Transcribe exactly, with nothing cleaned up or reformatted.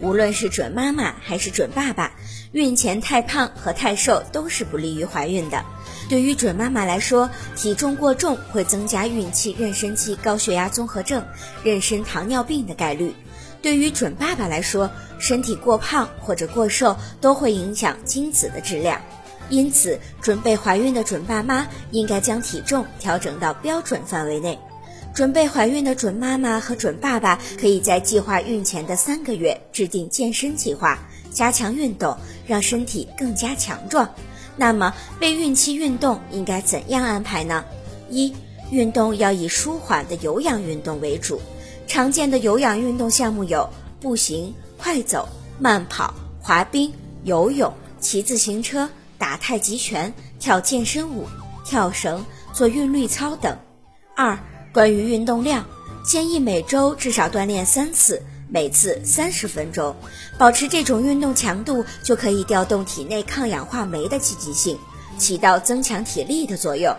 无论是准妈妈还是准爸爸，孕前太胖和太瘦都是不利于怀孕的。对于准妈妈来说，体重过重会增加孕期妊娠期高血压综合症、妊娠糖尿病的概率。对于准爸爸来说，身体过胖或者过瘦都会影响精子的质量。因此，准备怀孕的准爸妈应该将体重调整到标准范围内。准备怀孕的准妈妈和准爸爸可以在计划孕前的三个月制定健身计划，加强运动，让身体更加强壮。那么备孕期运动应该怎样安排呢？一、运动要以舒缓的有氧运动为主。常见的有氧运动项目有步行、快走、慢跑、滑冰、游泳、骑自行车、打太极拳、跳健身舞、跳绳、做韵律操等。二、关于运动量，建议每周至少锻炼三次，每次三十分钟，保持这种运动强度就可以调动体内抗氧化酶的积极性，起到增强体力的作用。